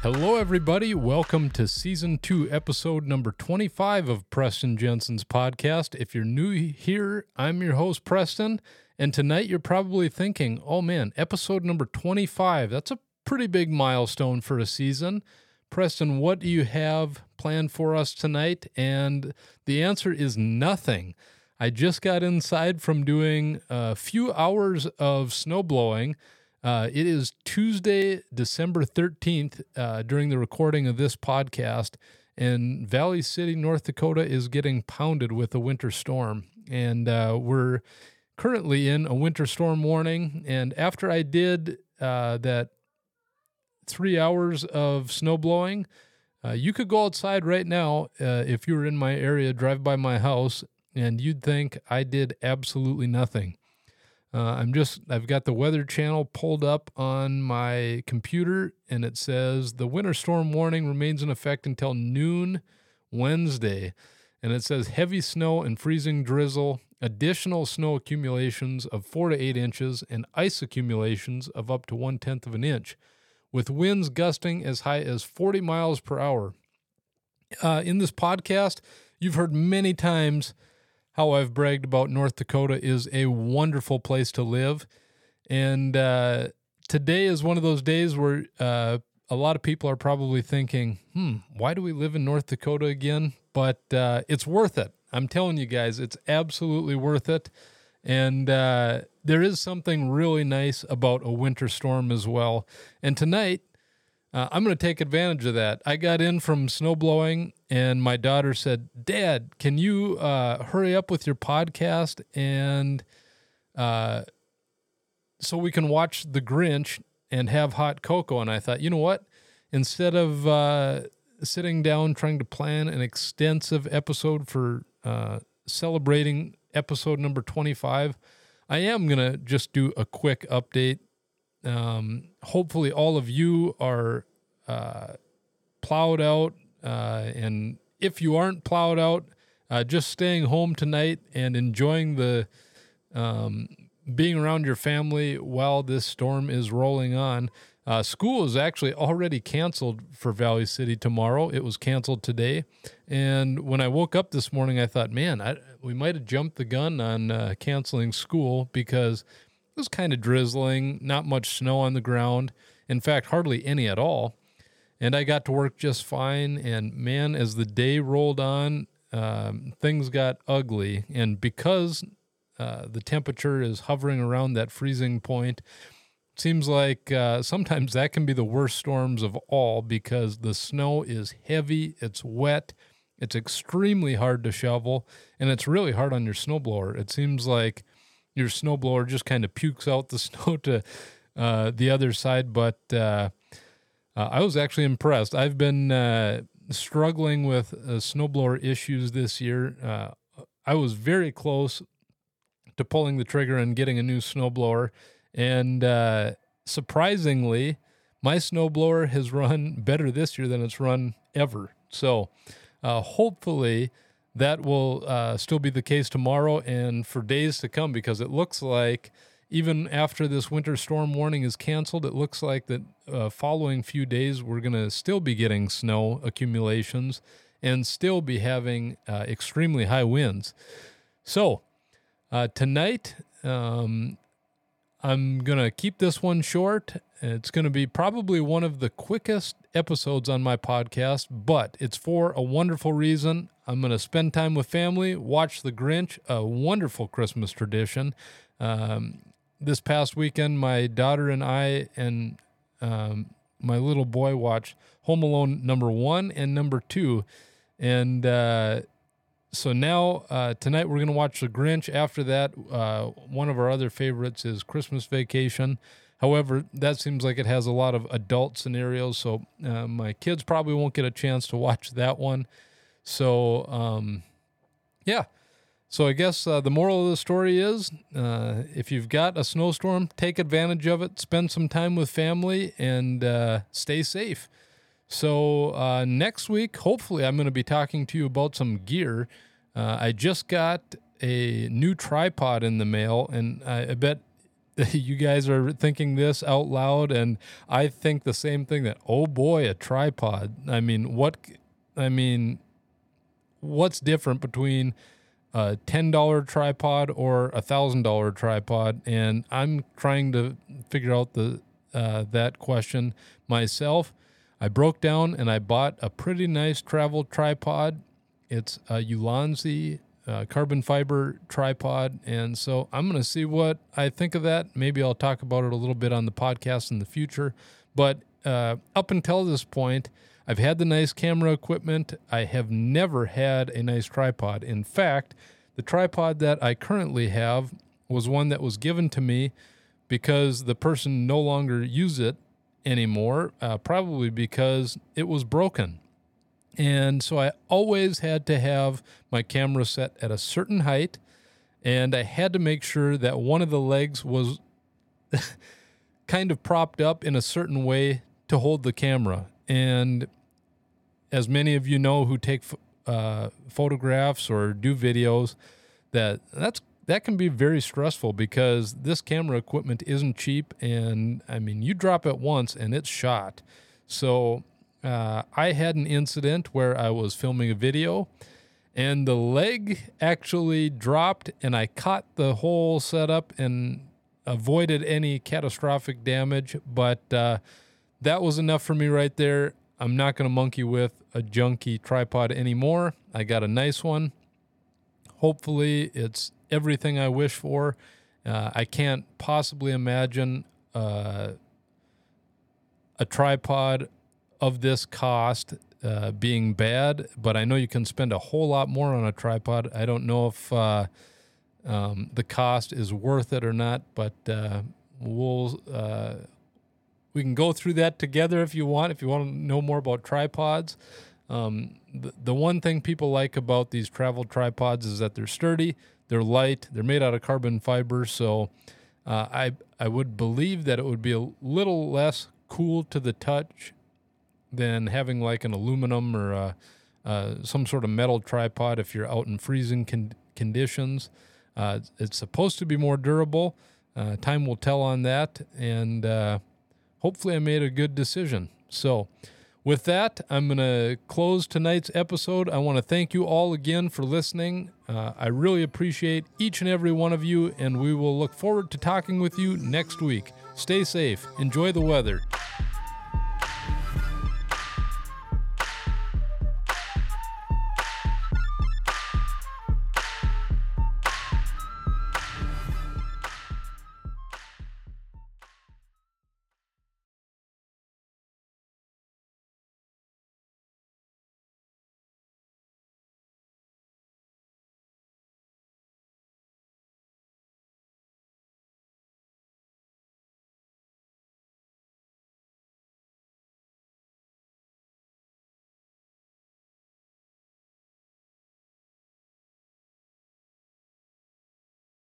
Hello, everybody. Welcome to Season 2, Episode number 25 of Preston Jensen's podcast. If you're new here, I'm your host, Preston, and tonight you're probably thinking, oh man, Episode number 25, that's a pretty big milestone for a season. Preston, what do you have planned for us tonight? And the answer is nothing. I just got inside from doing a few hours of snowblowing. It is Tuesday, December 13th, during the recording of this podcast, and Valley City, North Dakota is getting pounded with a winter storm, and we're currently in a winter storm warning, and after I did that 3 hours of snow blowing, you could go outside right now if you were in my area, drive by my house, and you'd think I did absolutely nothing. I've got the weather channel pulled up on my computer, and it says the winter storm warning remains in effect until noon Wednesday. And it says heavy snow and freezing drizzle, additional snow accumulations of 4 to 8 inches, and ice accumulations of up to 1/10 of an inch, with winds gusting as high as 40 miles per hour. In this podcast, you've heard many times how I've bragged about North Dakota is a wonderful place to live. And today is one of those days where a lot of people are probably thinking, why do we live in North Dakota again? But it's worth it. I'm telling you guys, it's absolutely worth it. And there is something really nice about a winter storm as well. And tonight, I'm going to take advantage of that. I got in from snowblowing, and my daughter said, "Dad, can you hurry up with your podcast and so we can watch The Grinch and have hot cocoa?" And I thought, you know what? Instead of sitting down trying to plan an extensive episode for celebrating episode number 25, I am going to just do a quick update. Hopefully all of you are plowed out, and if you aren't plowed out, just staying home tonight and enjoying the being around your family while this storm is rolling on. School is actually already canceled for Valley City tomorrow. It was canceled today, and when I woke up this morning, I thought, man, we might have jumped the gun on canceling school because it was kind of drizzling, not much snow on the ground. In fact, hardly any at all. And I got to work just fine. And man, as the day rolled on, things got ugly. And because the temperature is hovering around that freezing point, it seems like sometimes that can be the worst storms of all because the snow is heavy, it's wet, it's extremely hard to shovel, and it's really hard on your snowblower. It seems like your snowblower just kind of pukes out the snow to the other side, but I was actually impressed. I've been struggling with snowblower issues this year. I was very close to pulling the trigger and getting a new snowblower, and surprisingly, my snowblower has run better this year than it's run ever. So hopefully that will still be the case tomorrow and for days to come, because it looks like even after this winter storm warning is canceled, it looks like that following few days we're going to still be getting snow accumulations and still be having extremely high winds. So tonight I'm going to keep this one short. It's going to be probably one of the quickest episodes on my podcast, but it's for a wonderful reason. I'm going to spend time with family, watch The Grinch, a wonderful Christmas tradition. This past weekend, my daughter and I and my little boy watched Home Alone number 1 and number 2. And so now, tonight, we're going to watch The Grinch. After that, one of our other favorites is Christmas Vacation. However, that seems like it has a lot of adult scenarios, so my kids probably won't get a chance to watch that one. So, yeah. So I guess the moral of the story is if you've got a snowstorm, take advantage of it, spend some time with family, and stay safe. So next week, hopefully, I'm going to be talking to you about some gear. I just got a new tripod in the mail, and I bet you guys are thinking this out loud, and I think the same thing, that, oh boy, a tripod. I mean, what's different between a $10 tripod or a $1,000 tripod? And I'm trying to figure out that question myself. I broke down and I bought a pretty nice travel tripod. It's a Ulanzi carbon fiber tripod. And so I'm going to see what I think of that. Maybe I'll talk about it a little bit on the podcast in the future. But up until this point, I've had the nice camera equipment. I have never had a nice tripod. In fact, the tripod that I currently have was one that was given to me because the person no longer used it anymore, probably because it was broken. And so I always had to have my camera set at a certain height, and I had to make sure that one of the legs was kind of propped up in a certain way to hold the camera. And as many of you know who take photographs or do videos, that can be very stressful because this camera equipment isn't cheap, and, I mean, you drop it once and it's shot. So I had an incident where I was filming a video, and the leg actually dropped, and I caught the whole setup and avoided any catastrophic damage, but that was enough for me right there. I'm not going to monkey with a junky tripod anymore. I got a nice one. Hopefully, it's everything I wish for. I can't possibly imagine a tripod of this cost being bad, but I know you can spend a whole lot more on a tripod. I don't know if the cost is worth it or not, but we can go through that together if you want. If you want to know more about tripods, the one thing people like about these travel tripods is that they're sturdy. They're light. They're made out of carbon fiber, so I would believe that it would be a little less cool to the touch than having like an aluminum or some sort of metal tripod if you're out in freezing conditions. It's supposed to be more durable. Time will tell on that, and hopefully I made a good decision. So with that, I'm going to close tonight's episode. I want to thank you all again for listening. I really appreciate each and every one of you, and we will look forward to talking with you next week. Stay safe. Enjoy the weather.